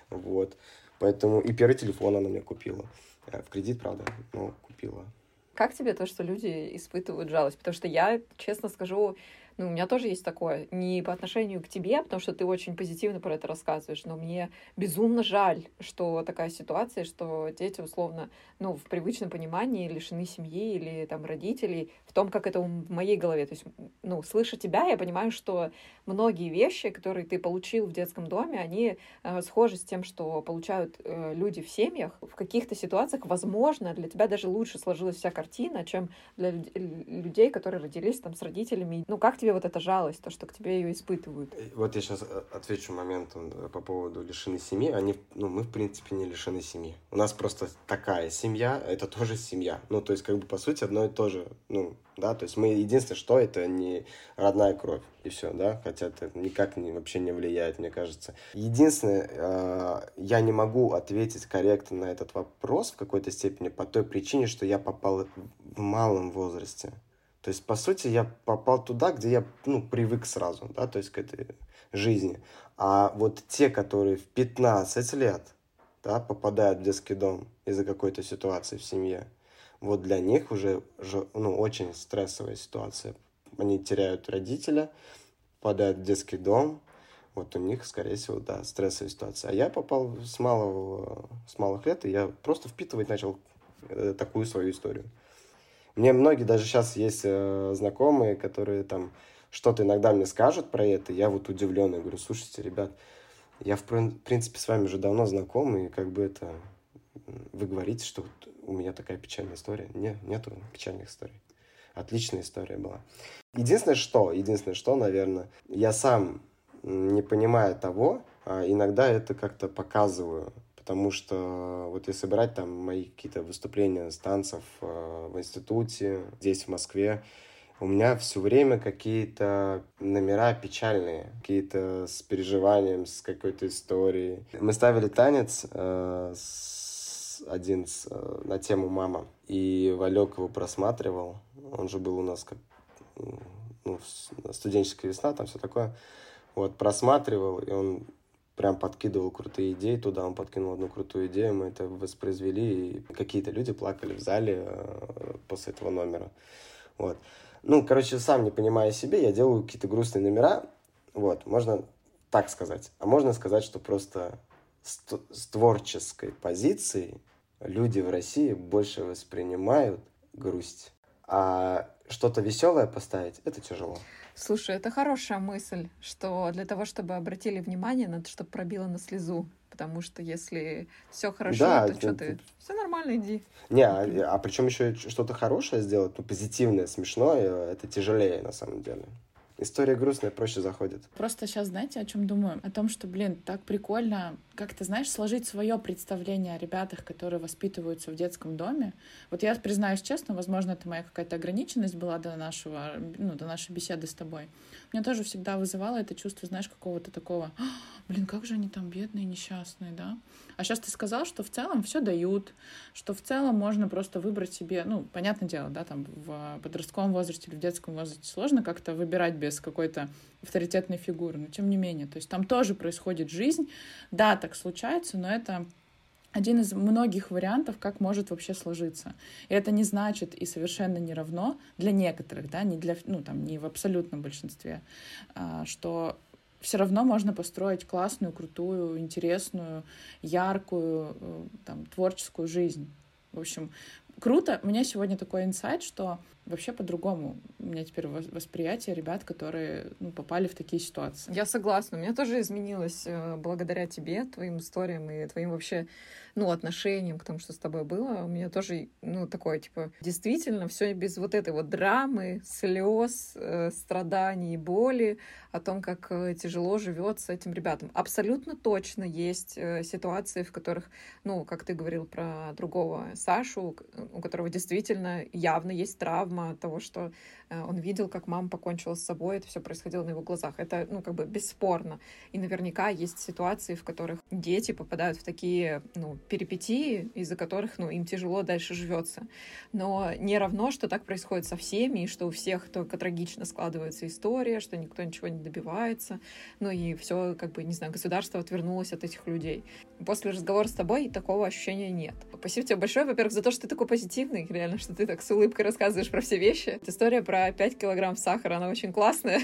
Вот, поэтому и первый телефон она мне купила, в кредит, правда, но купила. Как тебе то, что люди испытывают жалость? Потому что я, честно скажу, Ну, у меня тоже есть такое. Не по отношению к тебе, потому что ты очень позитивно про это рассказываешь, но мне безумно жаль, что такая ситуация, что дети, условно, ну, в привычном понимании лишены семьи или там родителей, в том, как это в моей голове. То есть, ну, слыша тебя, я понимаю, что многие вещи, которые ты получил в детском доме, они э, схожи с тем, что получают э, люди в семьях. В каких-то ситуациях, возможно, для тебя даже лучше сложилась вся картина, чем для людей, которые родились там с родителями. Ну, как тебе вот эта жалость, то, что к тебе ее испытывают? Вот я сейчас отвечу моментом по поводу лишены семьи. Они, ну, мы, в принципе, не лишены семьи. У нас просто такая семья, это тоже семья. Ну, то есть, как бы, по сути, одно и то же, ну, да, то есть мы единственное, что это не родная кровь, и все, да, хотя это никак не, вообще не влияет, мне кажется. Единственное, э, я не могу ответить корректно на этот вопрос в какой-то степени по той причине, что я попал в малом возрасте. То есть, по сути, я попал туда, где я, ну, привык сразу, да, то есть к этой жизни. А вот те, которые в пятнадцать лет, да, попадают в детский дом из-за какой-то ситуации в семье, вот для них уже, ну, очень стрессовая ситуация. Они теряют родителя, попадают в детский дом. Вот у них, скорее всего, да, стрессовая ситуация. А я попал с малого, с малых лет, и я просто впитывать начал такую свою историю. Мне многие, даже сейчас есть знакомые, которые там что-то иногда мне скажут про это, я вот удивлен, я говорю, слушайте, ребят, я, в принципе, с вами уже давно знаком, и как бы это... Вы говорите, что вот у меня такая печальная история. Нет, нету печальных историй. Отличная история была. Единственное, что, единственное, что, наверное, я сам, не понимая того, иногда это как-то показываю. Потому что вот если брать там мои какие-то выступления с танцев в институте, здесь, в Москве, у меня все время какие-то номера печальные, какие-то с переживанием, с какой-то историей. Мы ставили танец э, с, один с, э, на тему «Мама», и Валек его просматривал. Он же был у нас как, ну, студенческая весна, там все такое. Вот, просматривал, и он прям подкидывал крутые идеи туда. Он подкинул одну крутую идею, мы это воспроизвели, и какие-то люди плакали в зале э, после этого номера. Вот. Ну, короче, сам не понимая себе, я делаю какие-то грустные номера, вот, можно так сказать. А можно сказать, что просто с, с творческой позиции люди в России больше воспринимают грусть. А что-то веселое поставить — это тяжело. Слушай, это хорошая мысль, что для того, чтобы обратили внимание, надо, чтобы пробило на слезу. Потому что если все хорошо, да, то что ты... Все нормально, иди. Не, а, а причем еще что-то хорошее сделать, ну, позитивное, смешное, это тяжелее на самом деле. История грустная проще заходит. Просто сейчас, знаете, о чем думаю? О том, что, блин, так прикольно как-то, знаешь, сложить свое представление о ребятах, которые воспитываются в детском доме. Вот я признаюсь честно, возможно, это моя какая-то ограниченность была до нашего, ну, до нашей беседы с тобой. Меня тоже всегда вызывало это чувство, знаешь, какого-то такого, блин, как же они там бедные, несчастные, да? А сейчас ты сказал, что в целом все дают, что в целом можно просто выбрать себе, ну, понятное дело, да, там в подростковом возрасте или в детском возрасте сложно как-то выбирать без какой-то авторитетной фигуры, но тем не менее, то есть там тоже происходит жизнь, да, так случается, но это один из многих вариантов, как может вообще сложиться. И это не значит и совершенно не равно для некоторых, да, не для, ну, там, не в абсолютном большинстве, что все равно можно построить классную, крутую, интересную, яркую, там, творческую жизнь. В общем, круто. У меня сегодня такой инсайт, что вообще по-другому у меня теперь восприятие ребят, которые, ну, попали в такие ситуации. Я согласна. У меня тоже изменилось благодаря тебе, твоим историям и твоим вообще, ну, отношениям к тому, что с тобой было. У меня тоже, ну, такое, типа, действительно, все без вот этой вот драмы, слез, страданий, боли, о том, как тяжело живется этим ребятам. Абсолютно точно есть ситуации, в которых, ну, как ты говорил про другого Сашу, у которого действительно явно есть травма от того, что он видел, как мама покончила с собой, это все происходило на его глазах. Это, ну, как бы бесспорно. И наверняка есть ситуации, в которых дети попадают в такие, ну, перипетии, из-за которых, ну, им тяжело дальше живется. Но не равно, что так происходит со всеми, и что у всех только трагично складывается история, что никто ничего не добивается. Ну и все, как бы, не знаю, государство отвернулось от этих людей. После разговора с тобой такого ощущения нет. Спасибо тебе большое, во-первых, за то, что ты такой позитивный, реально, что ты так с улыбкой рассказываешь про про все вещи. История про пять килограмм сахара, она очень классная.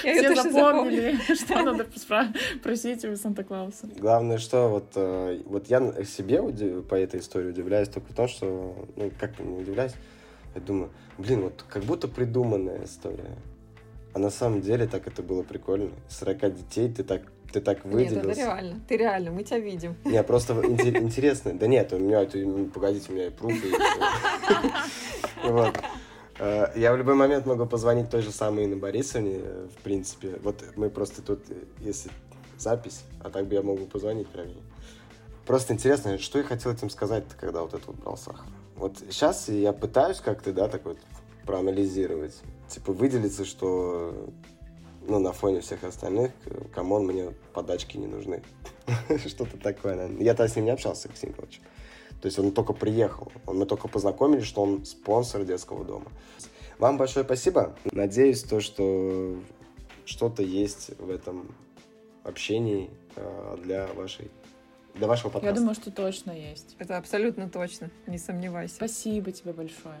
Все запомнили, что надо просить у Санта-Клауса. Главное, что вот, вот я себе по этой истории удивляюсь только потому, что, ну, как не удивляюсь, я думаю, блин, вот как будто придуманная история. А на самом деле так это было прикольно. сорок детей, ты так, ты так выделился. Нет, это реально. Ты реально, мы тебя видим. Не, просто интересно. Да нет, у меня, погодите, у меня и пруфы. Я в любой момент могу позвонить той же самой Инне Борисовне, в принципе. Вот мы просто тут, если запись, а так бы я могу позвонить прям ей. Просто интересно, что я хотел этим сказать, когда вот это вот брал сахар. Вот сейчас я пытаюсь как-то, да, так вот проанализировать. Типа выделиться, что, ну, на фоне всех остальных, камон, мне подачки не нужны. Что-то такое, наверное. Я тогда с ним не общался, Алексей Николаевич. То есть он только приехал. Он, мы только познакомились, что он спонсор детского дома. Вам большое спасибо. Надеюсь, то, что что-то есть в этом общении для вашей... Для вашего подкаста. Я думаю, что точно есть. Это абсолютно точно, не сомневайся. Спасибо тебе большое.